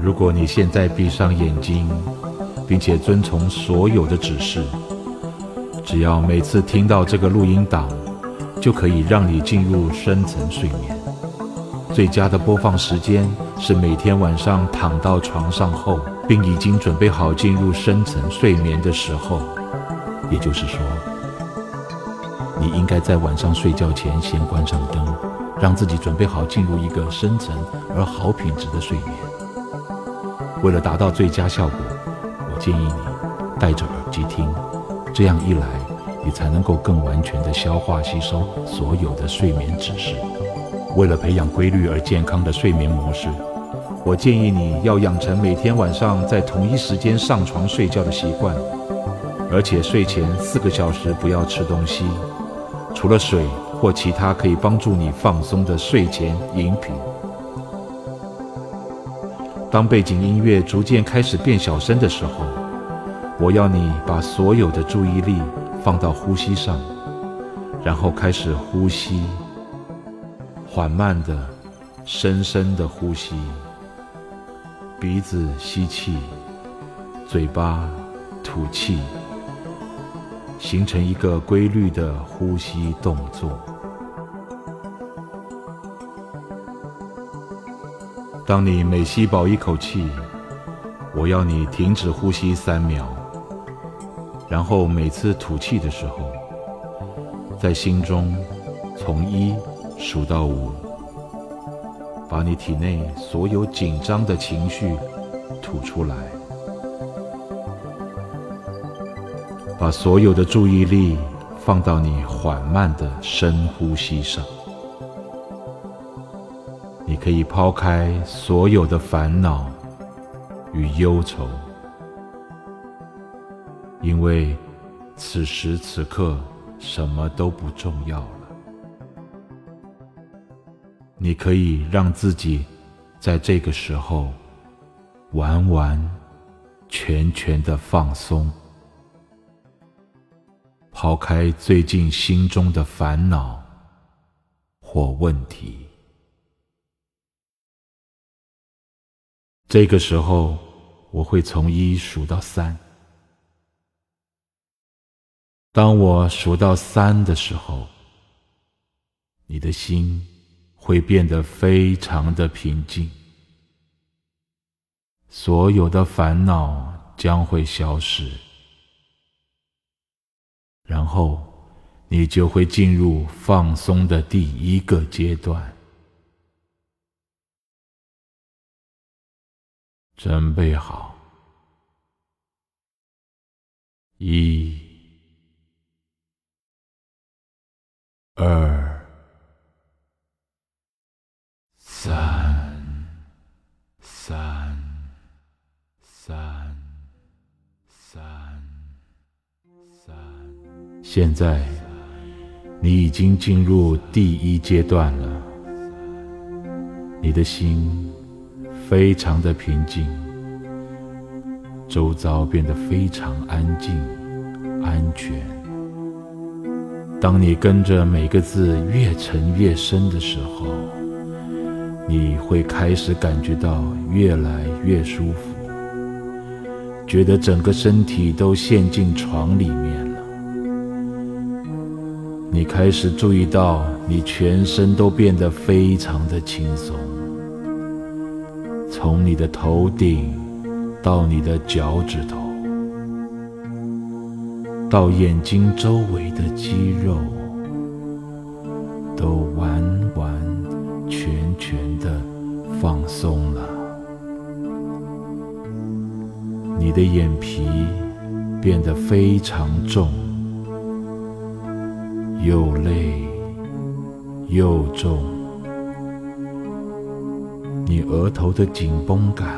如果你现在闭上眼睛，并且遵从所有的指示，只要每次听到这个录音档，就可以让你进入深层睡眠。最佳的播放时间是每天晚上躺到床上后，并已经准备好进入深层睡眠的时候。也就是说，你应该在晚上睡觉前先关上灯，让自己准备好进入一个深层而好品质的睡眠。为了达到最佳效果，我建议你戴着耳机听，这样一来，你才能够更完全地消化吸收所有的睡眠指示。为了培养规律而健康的睡眠模式，我建议你要养成每天晚上在同一时间上床睡觉的习惯，而且睡前4个小时不要吃东西，除了水或其他可以帮助你放松的睡前饮品。当背景音乐逐渐开始变小声的时候，我要你把所有的注意力放到呼吸上，然后开始呼吸，缓慢的、深深的呼吸，鼻子吸气，嘴巴吐气，形成一个规律的呼吸动作。当你每吸饱一口气，我要你停止呼吸3秒，然后每次吐气的时候，在心中从1数到5，把你体内所有紧张的情绪吐出来，把所有的注意力放到你缓慢的深呼吸上。你可以抛开所有的烦恼与忧愁，因为此时此刻什么都不重要了。你可以让自己在这个时候完完全全的放松，抛开最近心中的烦恼或问题。这个时候，我会从1数到3。当我数到3的时候，你的心会变得非常的平静，所有的烦恼将会消失，然后你就会进入放松的第一个阶段。准备好，1 2 3 3 3 3。现在你已经进入第一阶段了，你的心非常的平静，周遭变得非常安静、安全。当你跟着每个字越沉越深的时候，你会开始感觉到越来越舒服，觉得整个身体都陷进床里面了。你开始注意到你全身都变得非常的轻松，从你的头顶到你的脚趾头，到眼睛周围的肌肉，都完完全全的放松了。你的眼皮变得非常重，又累又重，你额头的紧绷感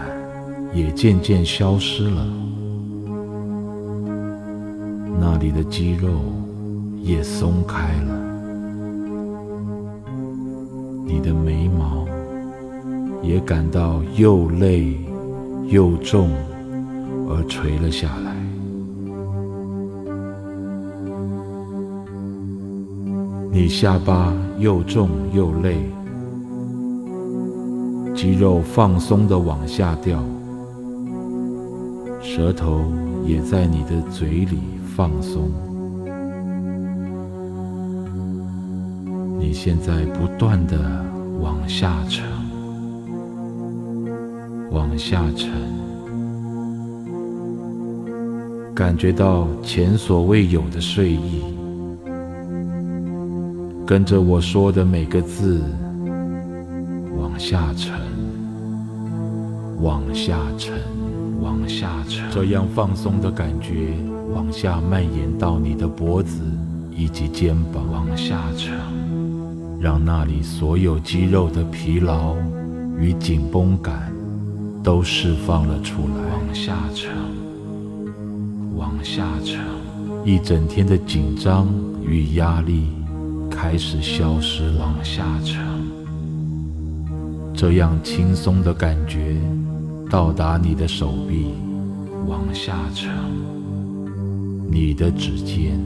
也渐渐消失了，那里的肌肉也松开了，你的眉毛也感到又累又重而垂了下来。你下巴又重又累，肌肉放松地往下掉，舌头也在你的嘴里放松。你现在不断地往下沉，往下沉，感觉到前所未有的睡意。跟着我说的每个字，往下沉，往下沉，往下沉，这样放松的感觉往下蔓延到你的脖子以及肩膀，往下沉，让那里所有肌肉的疲劳与紧绷感都释放了出来。往下沉，往下沉，一整天的紧张与压力开始消失了。往下沉，这样轻松的感觉到达你的手臂，往下沉，你的指尖，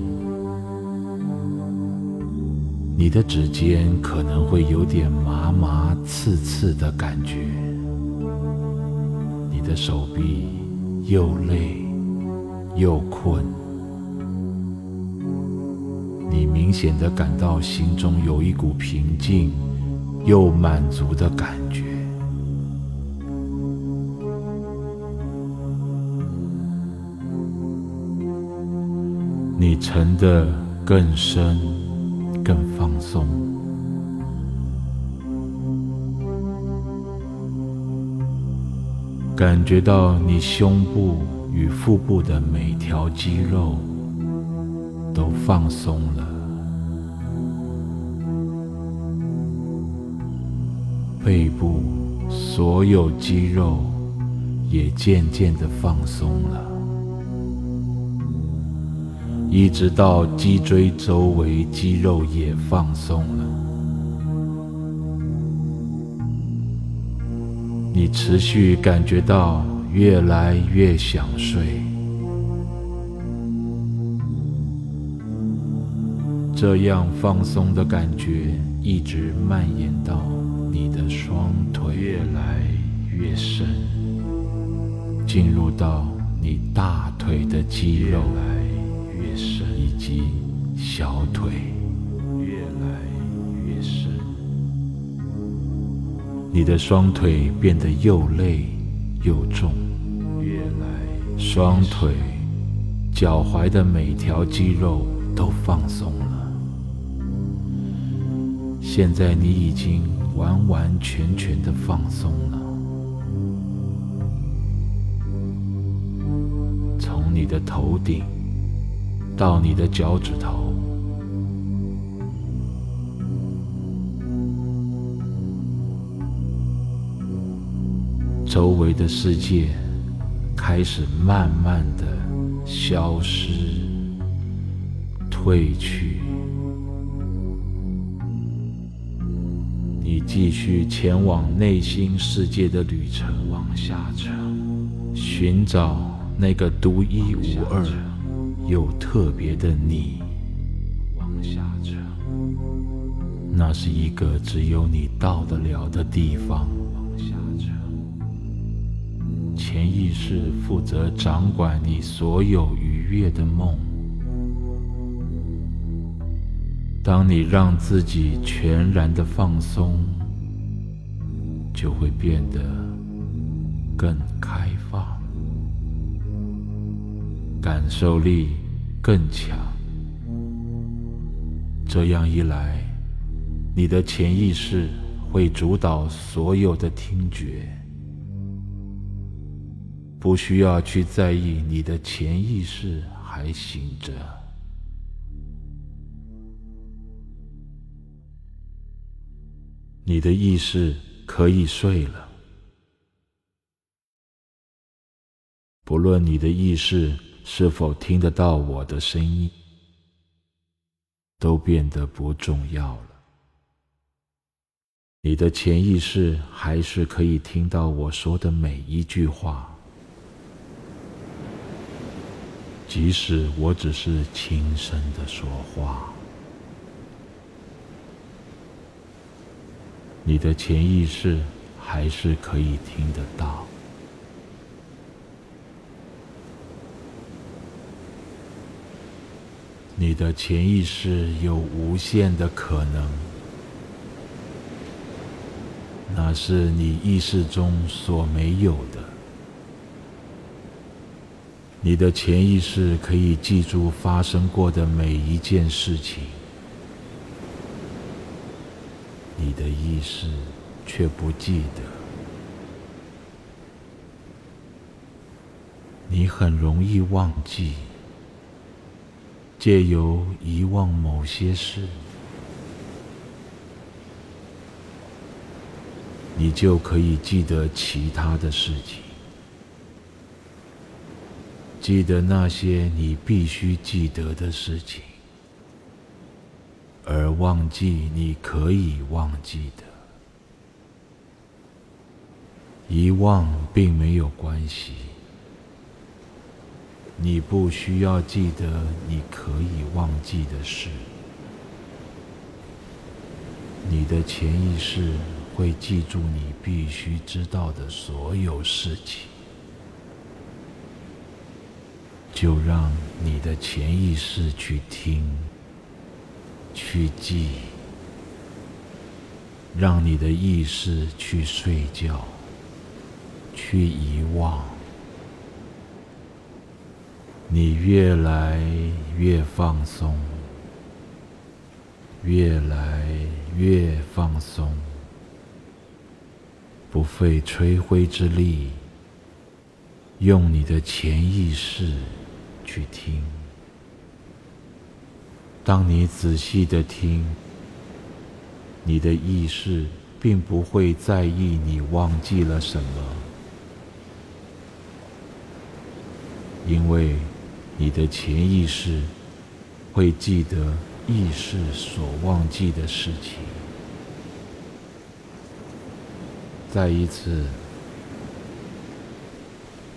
你的指尖可能会有点麻麻刺刺的感觉，你的手臂又累又困，你明显地感到心中有一股平静又满足的感觉。你沉得更深更放松，感觉到你胸部与腹部的每条肌肉都放松了，背部所有肌肉也渐渐地放松了，一直到脊椎周围肌肉也放松了。你持续感觉到越来越想睡，这样放松的感觉一直蔓延到你的双腿，越来越深，进入到你大腿的肌肉以及小腿，越来越深，你的双腿变得又累又重，越来双腿、脚踝的每条肌肉都放松了。现在你已经完完全全的放松了，从你的头顶到你的脚趾头，周围的世界开始慢慢的消失、退去。你继续前往内心世界的旅程，往下沉，寻找那个独一无二有特别的你，往下沉，那是一个只有你到得了的地方。往下沉，潜意识负责掌管你所有愉悦的梦。当你让自己全然的放松，就会变得更开放，感受力更强，这样一来，你的潜意识会主导所有的听觉，不需要去在意你的潜意识还醒着。你的意识可以睡了，不论你的意识是否听得到我的声音，都变得不重要了。你的潜意识还是可以听到我说的每一句话，即使我只是轻声的说话。你的潜意识还是可以听得到。你的潜意识有无限的可能，那是你意识中所没有的。你的潜意识可以记住发生过的每一件事情，你的意识却不记得。你很容易忘记，借由遗忘某些事，你就可以记得其他的事情，记得那些你必须记得的事情，而忘记你可以忘记的。遗忘并没有关系，你不需要记得你可以忘记的事，你的潜意识会记住你必须知道的所有事情。就让你的潜意识去听、去记，让你的意识去睡觉、去遗忘。你越来越放松，越来越放松，不费吹灰之力，用你的潜意识去听。当你仔细地听，你的意识并不会在意你忘记了什么，因为你的潜意识会记得意识所忘记的事情。再一次，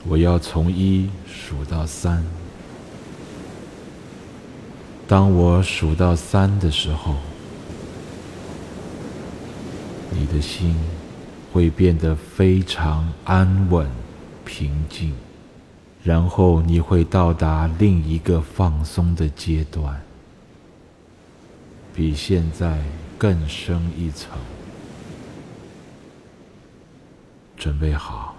我要从一数到3。当我数到3的时候，你的心会变得非常安稳、平静。然后你会到达另一个放松的阶段，比现在更深一层。准备好，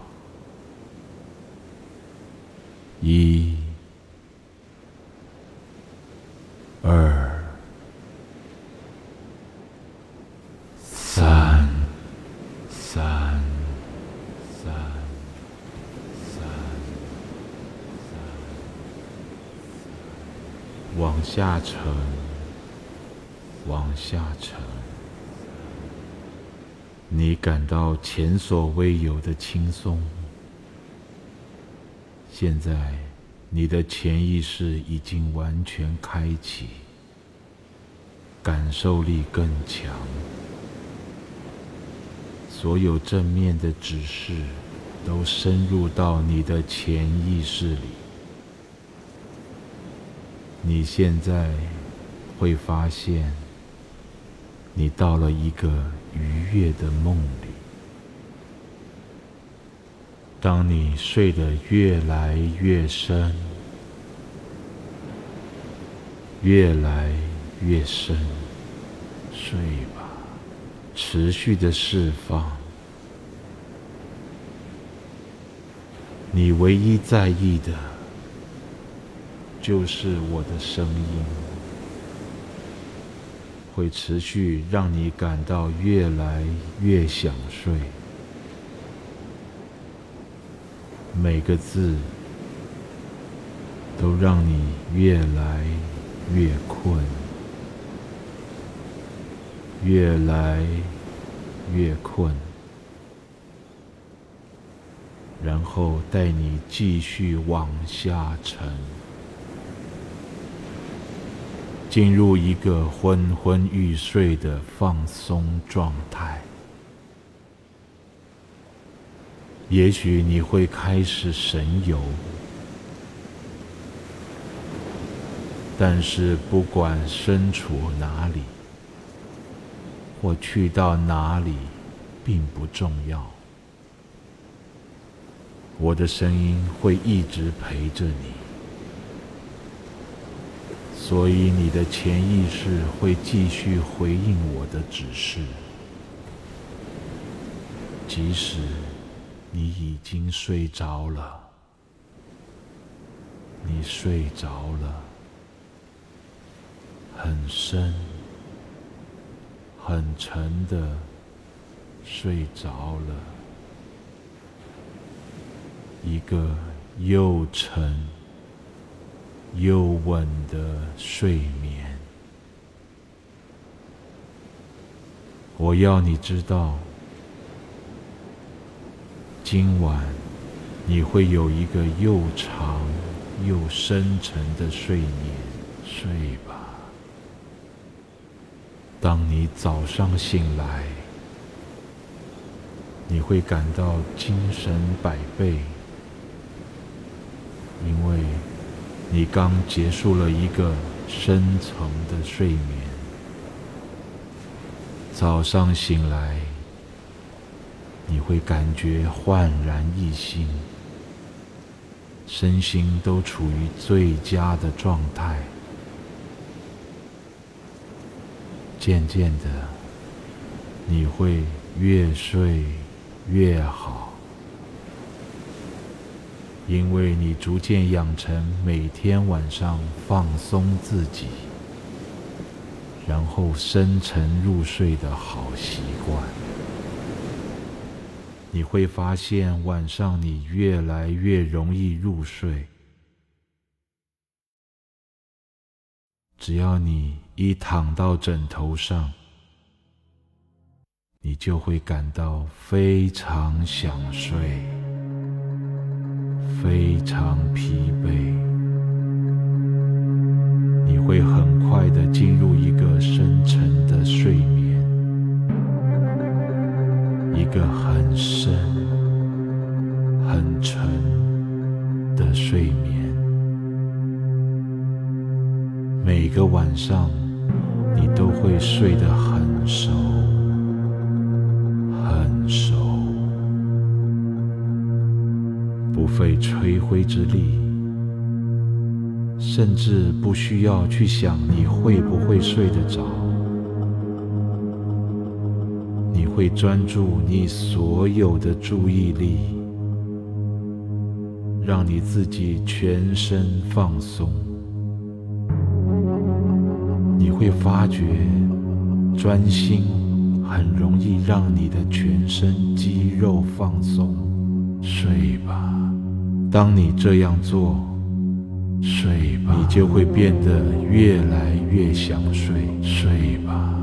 往下沉，往下沉，你感到前所未有的轻松。现在，你的潜意识已经完全开启，感受力更强，所有正面的指示都深入到你的潜意识里。你现在会发现，你到了一个愉悦的梦里。当你睡得越来越深，越来越深，睡吧，持续的释放。你唯一在意的就是我的声音，会持续让你感到越来越想睡。每个字都让你越来越困，越来越困，然后带你继续往下沉。进入一个昏昏欲睡的放松状态。也许你会开始神游，但是不管身处哪里，或去到哪里，并不重要。我的声音会一直陪着你，所以你的潜意识会继续回应我的指示，即使你已经睡着了。你睡着了，很深很沉的睡着了，一个又沉又稳的睡眠。我要你知道，今晚你会有一个又长又深沉的睡眠，睡吧。当你早上醒来，你会感到精神百倍，因为你刚结束了一个深层的睡眠。早上醒来，你会感觉焕然一新，身心都处于最佳的状态。渐渐的，你会越睡越好，因为你逐渐养成每天晚上放松自己，然后深沉入睡的好习惯。你会发现晚上你越来越容易入睡，只要你一躺到枕头上，你就会感到非常想睡，非常疲惫。你会很快地进入一个深沉的睡眠，一个很深很沉的睡眠。每个晚上你都会睡得很熟很熟，不费吹灰之力，甚至不需要去想你会不会睡得着。你会专注你所有的注意力，让你自己全身放松。你会发觉专心很容易让你的全身肌肉放松。睡吧，当你这样做，睡吧，你就会变得越来越想睡。睡吧，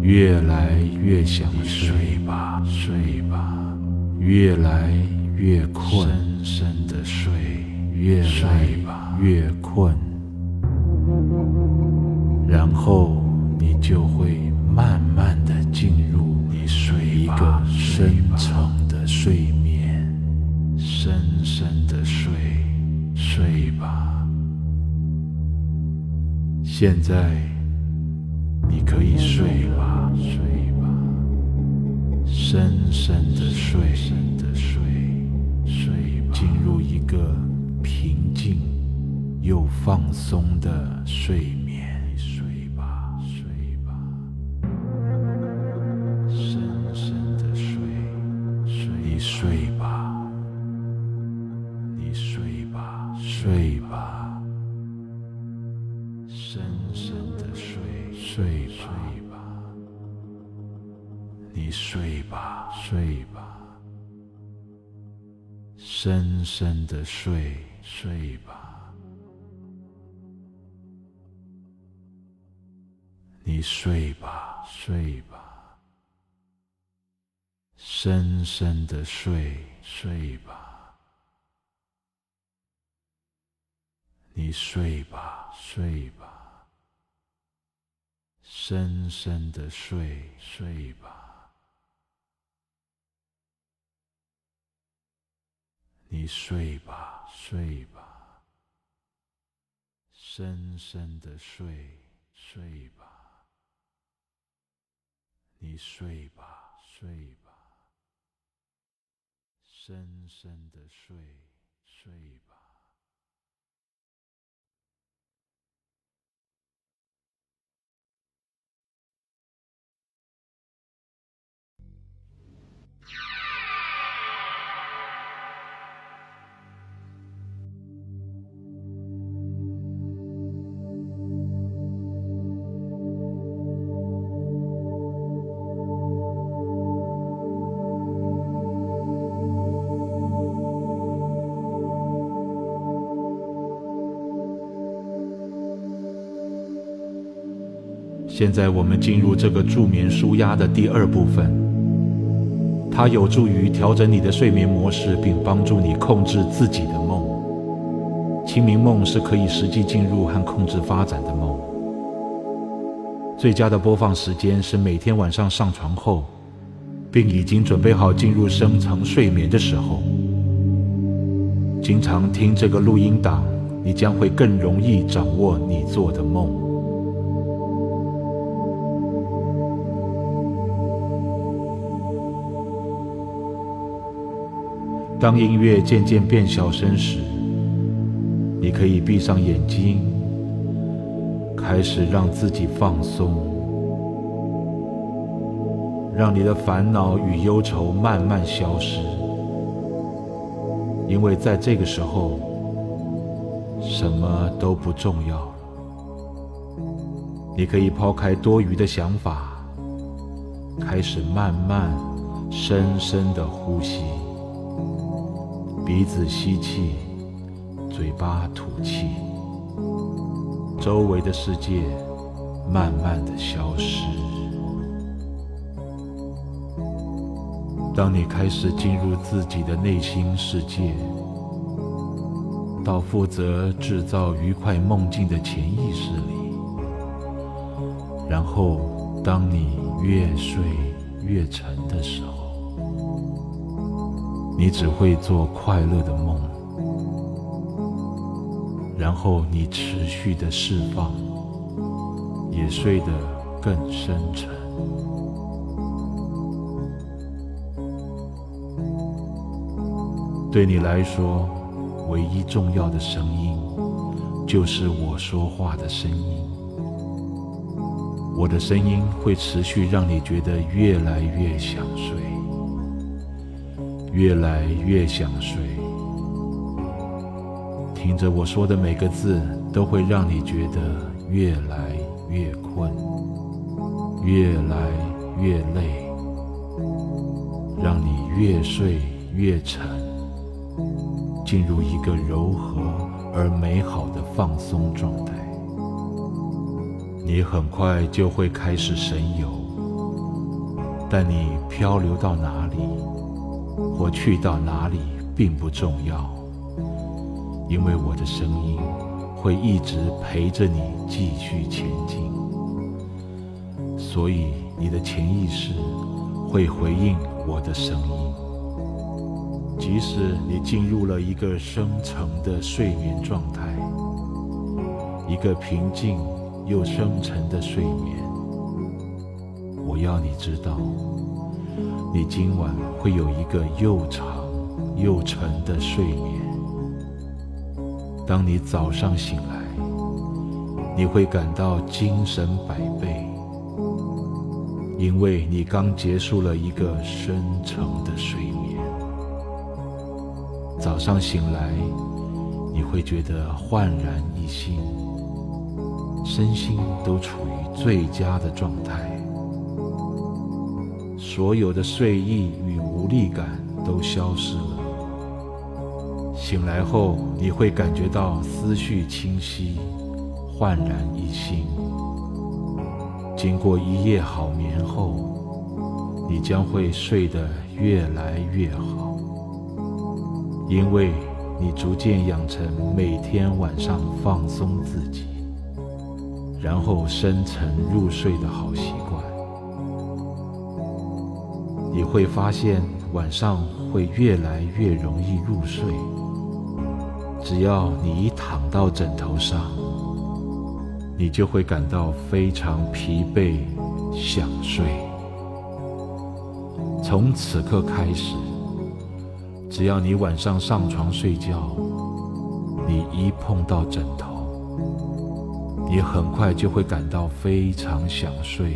越来越想睡。睡吧，睡吧，越来越困，深深的睡，越来越困。然后你就会慢慢的进入你睡一个深层的睡眠，深深的睡。睡吧，现在。你可以睡吧，睡吧，深深的睡，深深的睡，睡吧，进入一个平静又放松的睡眠。睡吧，睡吧，深深的睡，睡，你睡吧，你睡吧，睡吧，深深的睡。睡吧，你睡吧，睡吧，深深的睡，睡吧，你睡吧，睡吧，深深的睡，睡吧，你睡吧，睡吧。深深的睡，睡吧，你睡吧，睡吧，深深的睡，睡吧，你睡吧。睡吧，深深的睡，睡吧。现在我们进入这个助眠舒压的第二部分，它有助于调整你的睡眠模式，并帮助你控制自己的梦。清明梦是可以实际进入和控制发展的梦。最佳的播放时间是每天晚上上床后，并已经准备好进入深层睡眠的时候。经常听这个录音档，你将会更容易掌握你做的梦。当音乐渐渐变小声时，你可以闭上眼睛，开始让自己放松，让你的烦恼与忧愁慢慢消失，因为在这个时候，什么都不重要了。你可以抛开多余的想法，开始慢慢、深深地呼吸。鼻子吸气，嘴巴吐气，周围的世界慢慢地消失。当你开始进入自己的内心世界，到负责制造愉快梦境的潜意识里，然后当你越睡越沉的时候，你只会做快乐的梦，然后你持续的释放，也睡得更深沉。对你来说，唯一重要的声音就是我说话的声音。我的声音会持续让你觉得越来越想睡。越来越想睡，听着我说的每个字，都会让你觉得越来越困，越来越累，让你越睡越沉，进入一个柔和而美好的放松状态。你很快就会开始神游，但你漂流到哪里？我去到哪里并不重要，因为我的声音会一直陪着你继续前进，所以你的潜意识会回应我的声音。即使你进入了一个深层的睡眠状态，一个平静又深沉的睡眠，我要你知道，你今晚会有一个又长又沉的睡眠。当你早上醒来，你会感到精神百倍，因为你刚结束了一个深层的睡眠。早上醒来，你会觉得焕然一新，身心都处于最佳的状态。所有的睡意与无力感都消失了。醒来后，你会感觉到思绪清晰，焕然一新。经过一夜好眠后，你将会睡得越来越好，因为你逐渐养成每天晚上放松自己，然后深沉入睡的好习惯。你会发现晚上会越来越容易入睡，只要你一躺到枕头上，你就会感到非常疲惫，想睡。从此刻开始，只要你晚上上床睡觉，你一碰到枕头，你很快就会感到非常想睡，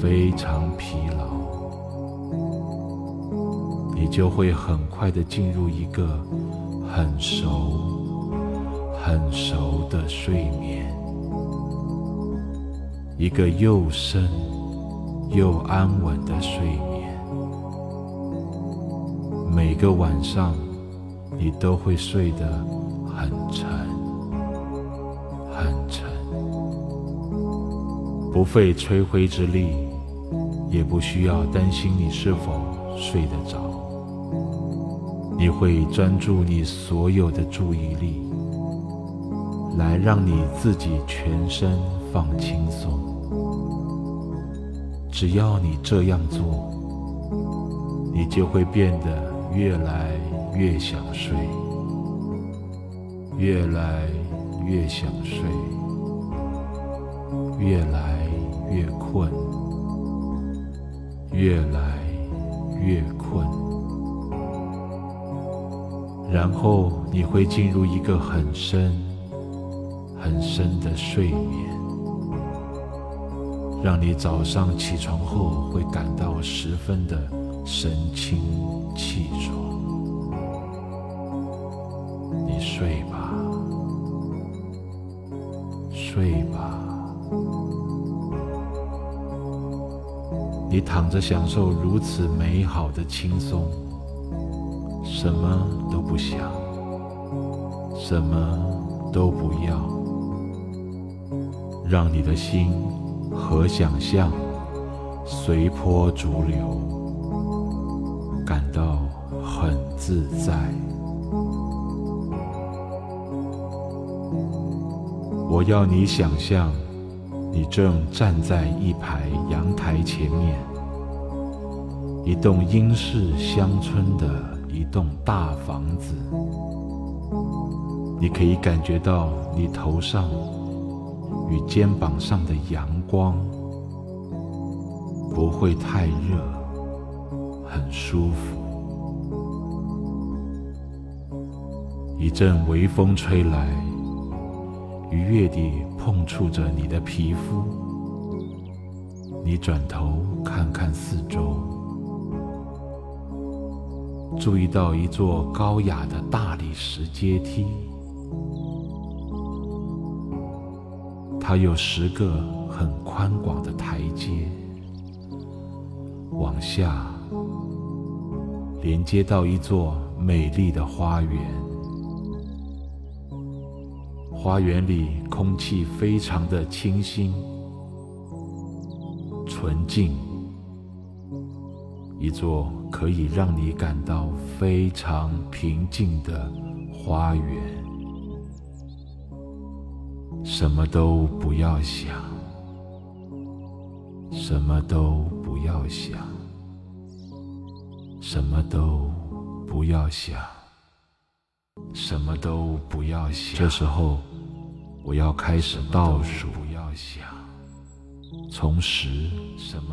非常疲劳，你就会很快的进入一个很熟很熟的睡眠，一个又深又安稳的睡眠。每个晚上你都会睡得很沉很沉，不费吹灰之力，也不需要担心你是否睡得着，你会专注你所有的注意力，来让你自己全身放轻松。只要你这样做，你就会变得越来越想睡，越来越想睡，越来越困，越来越困，然后你会进入一个很深很深的睡眠，让你早上起床后会感到十分的神清气爽。你睡吧，睡吧，你躺着享受如此美好的轻松，什么都不想，什么都不要，让你的心和想象随波逐流，感到很自在。我要你想象，你正站在一排阳台前面，一栋英式乡村的一栋大房子，你可以感觉到你头上与肩膀上的阳光，不会太热，很舒服。一阵微风吹来，愉悦地碰触着你的皮肤。你转头看看四周，注意到一座高雅的大理石阶梯，它有10个很宽广的台阶，往下连接到一座美丽的花园。花园里空气非常的清新纯净，一座可以让你感到非常平静的花园。什么都不要想，什么都不要想，什么都不要想，什么都不要想。这时候我要开始倒数，不要想，从10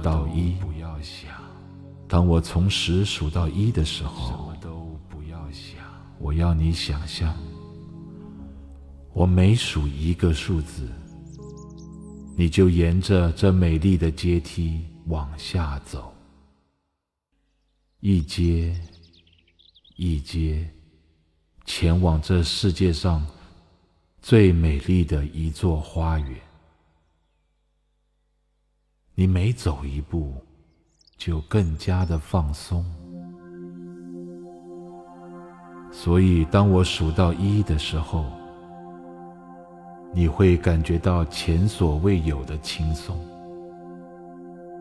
到1。不要想，当我从10数到1的时候，什么都不要想。我要你想象，我每数一个数字，你就沿着这美丽的阶梯往下走，一阶一阶，前往这世界上最美丽的一座花园。你每走一步，就更加的放松。所以，当我数到1的时候，你会感觉到前所未有的轻松，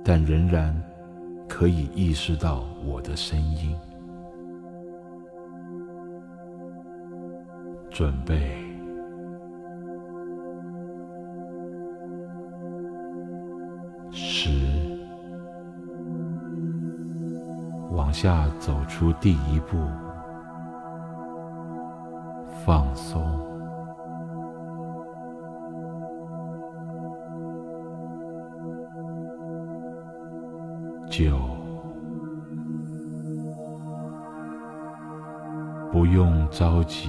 但仍然可以意识到我的声音。准备，10，往下走出第一步，放松。9不用着急，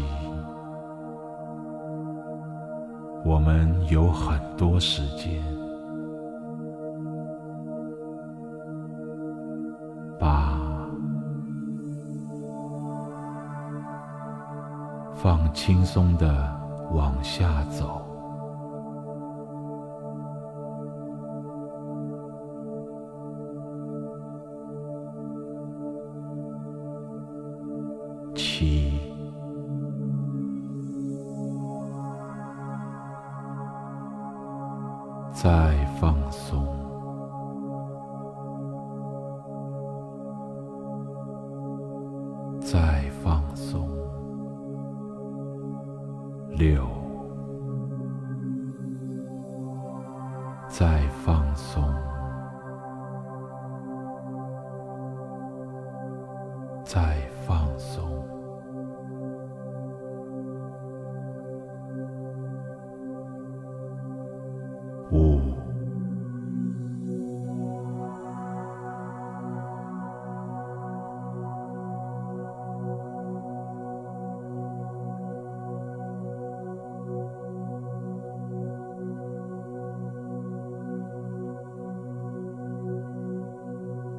我们有很多时间，把放轻松地往下走，七，再放松，再放松，六，再放松，再放松，五，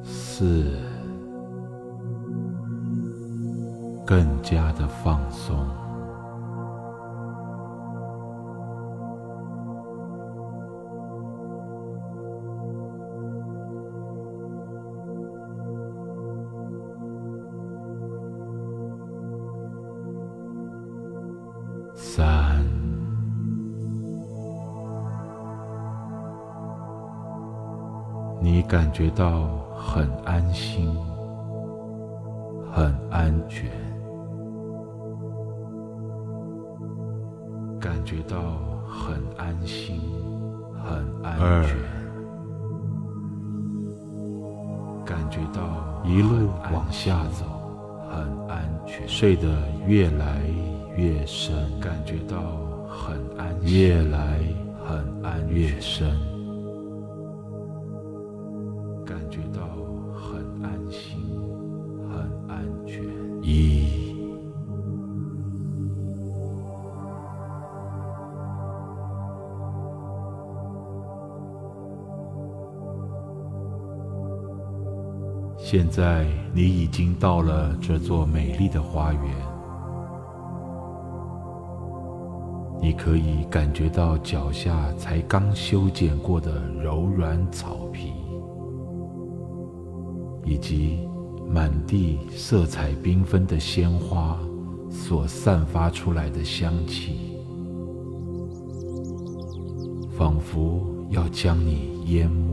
四，更加的放松，三，你感觉到很安心，很安全，感觉到很安心，很安全，感觉到一路往下走，很安全，睡得越来越深，感觉到很安心，越来很安全，越深，感觉到很安心，很安全，一，现在你已经到了这座美丽的花园，你可以感觉到脚下才刚修剪过的柔软草皮，以及满地色彩缤纷的鲜花所散发出来的香气，仿佛要将你淹没。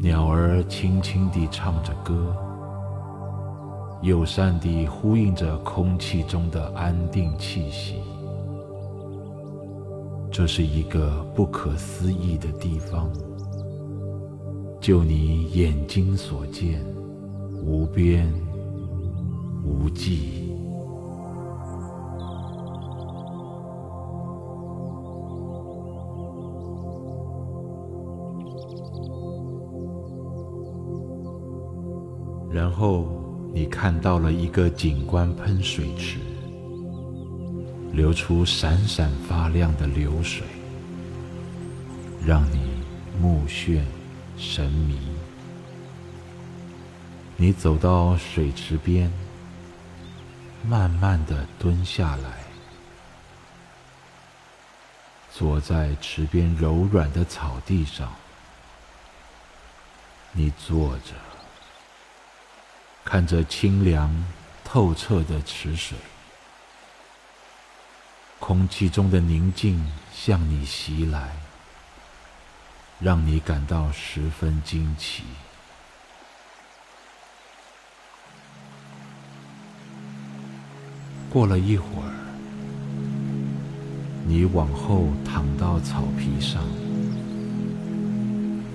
鸟儿轻轻地唱着歌，友善地呼应着空气中的安定气息。这是一个不可思议的地方，就你眼睛所见，无边无际。然后你看到了一个景观喷水池，流出闪闪发亮的流水，让你目眩神迷。你走到水池边，慢慢地蹲下来，坐在池边柔软的草地上，你坐着，看着清凉透彻的池水，空气中的宁静向你袭来，让你感到十分惊奇。过了一会儿，你往后躺到草皮上，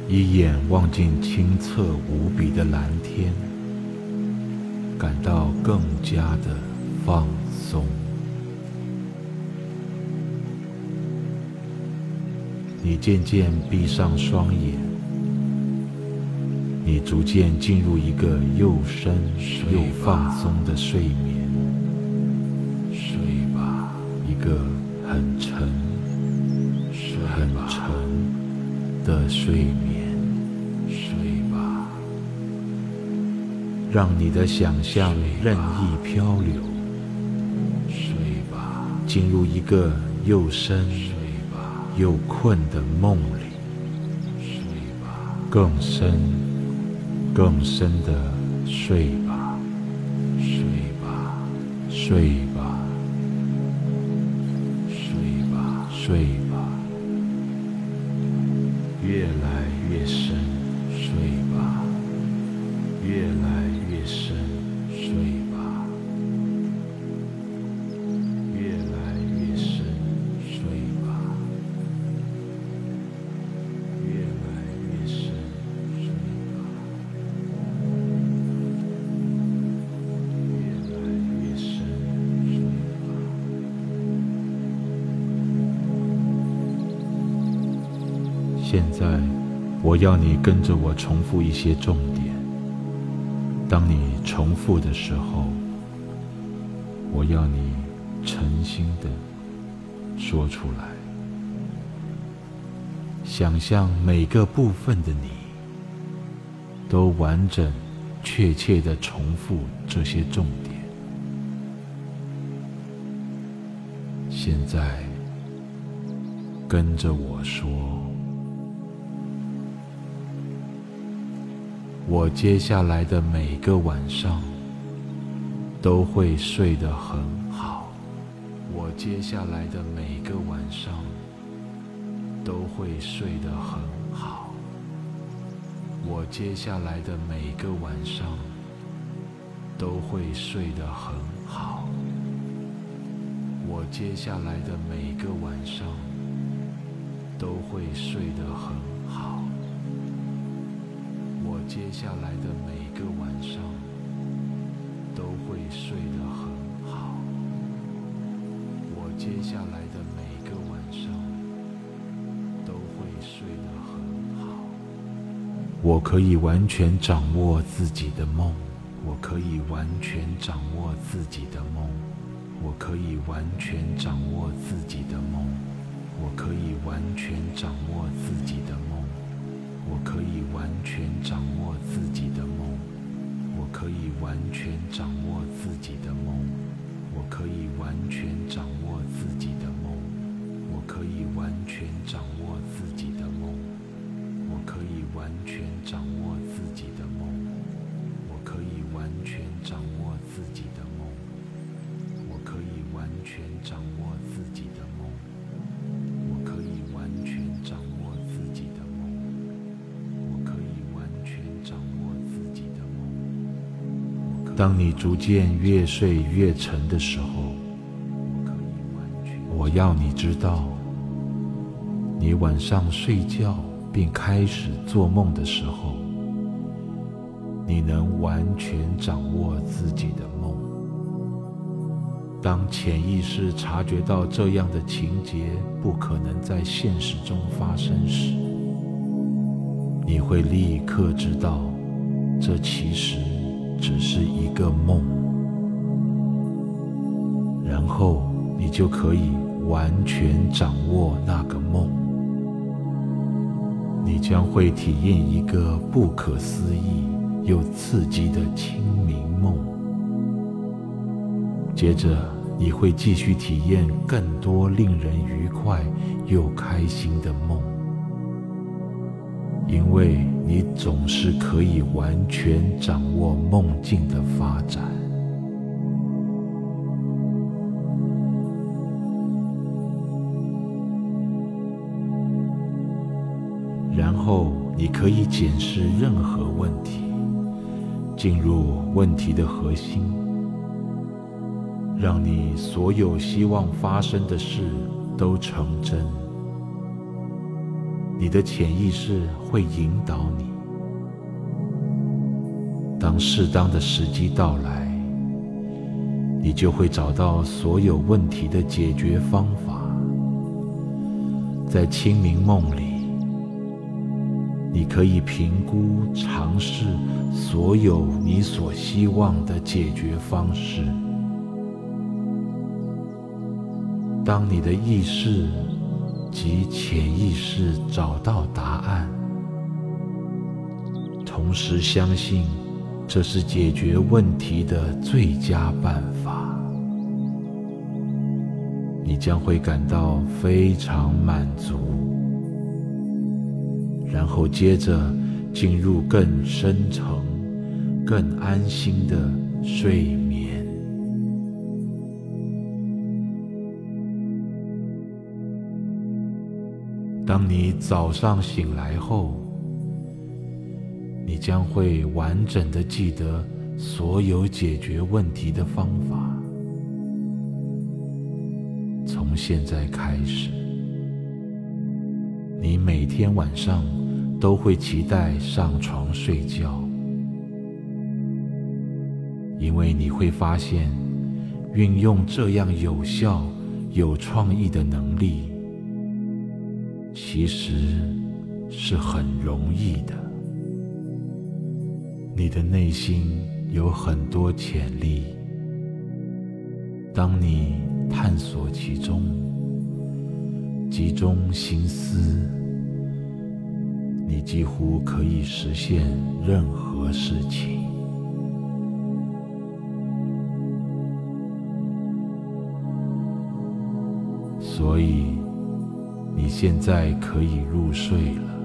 一眼望尽清澈无比的蓝天，感到更加的放松。你渐渐闭上双眼，你逐渐进入一个又深又放松的睡眠。睡吧，一个很沉的睡眠。睡吧，让你的想象任意漂流。睡吧，进入一个又深又困的梦里。更深的睡吧，睡吧，越来越深，睡吧，越来越深，睡吧，越来越深，睡吧，越来越深。现在我要你跟着我重复一些重点，当你重复的时候，我要你诚心的说出来，想象每个部分的你都完整确切的重复这些重点。现在跟着我说，我接下来的每个晚上都会睡得很好。我接下来的每个晚上都会睡得很好。我接下来的每个晚上都会睡得很好。我接下来的每个晚上都会睡得很好。我接下来的每个晚上都会睡得很好。我接下来的每个晚上都会睡得很好。我可以完全掌握自己的梦，我可以完全掌握自己的梦，我可以完全掌握自己的梦，我可以完全掌握自己的梦。我可以完全掌握自己的梦，我可以完全掌握自己的梦，我可以完全掌握自己的梦，我可以完全掌握自己的梦，我可以完全掌握自己的梦，我可以完全掌握自己的梦，我可以完全掌握自己的梦，我可以完全掌握自己的梦。当你逐渐越睡越沉的时候，我要你知道，你晚上睡觉并开始做梦的时候，你能完全掌握自己的梦。当潜意识察觉到这样的情节不可能在现实中发生时，你会立刻知道，这其实只是一个梦，然后你就可以完全掌握那个梦。你将会体验一个不可思议又刺激的清明梦，接着你会继续体验更多令人愉快又开心的梦。因为你总是可以完全掌握梦境的发展。然后你可以检视任何问题，进入问题的核心，让你所有希望发生的事都成真。你的潜意识会引导你，当适当的时机到来，你就会找到所有问题的解决方法。在清明梦里，你可以评估、尝试所有你所希望的解决方式。当你的意识及潜意识找到答案，同时相信这是解决问题的最佳办法，你将会感到非常满足，然后接着进入更深层、更安心的睡眠。当你早上醒来后，你将会完整地记得所有解决问题的方法。从现在开始，你每天晚上都会期待上床睡觉，因为你会发现，运用这样有效、有创意的能力，其实是很容易的。你的内心有很多潜力，当你探索其中，集中心思，你几乎可以实现任何事情。所以，你现在可以入睡了，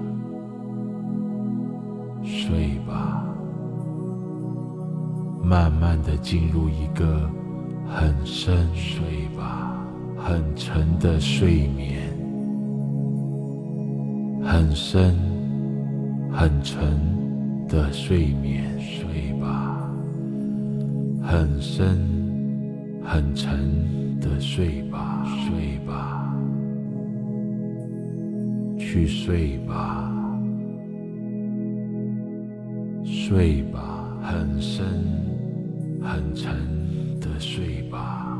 睡吧，慢慢地进入一个很深睡吧，很沉的睡眠，很深、很沉的睡眠，睡吧，很深、很沉的睡吧，睡吧，去睡吧，睡吧，很深、很沉。睡吧，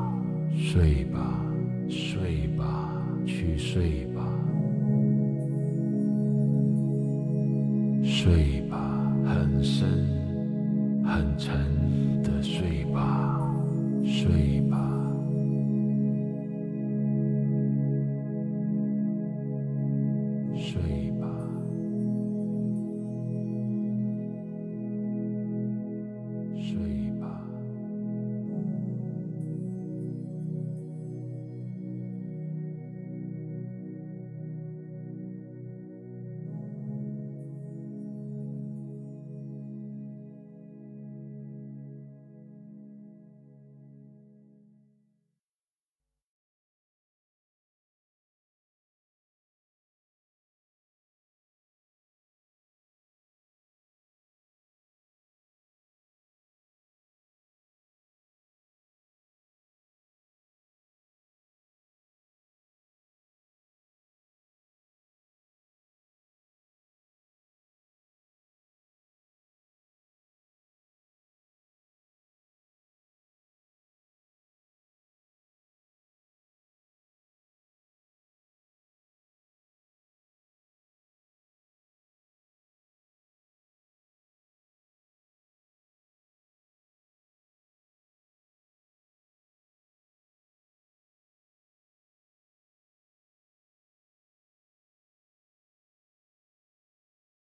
睡吧，睡吧，去睡吧，睡吧，很深，很沉。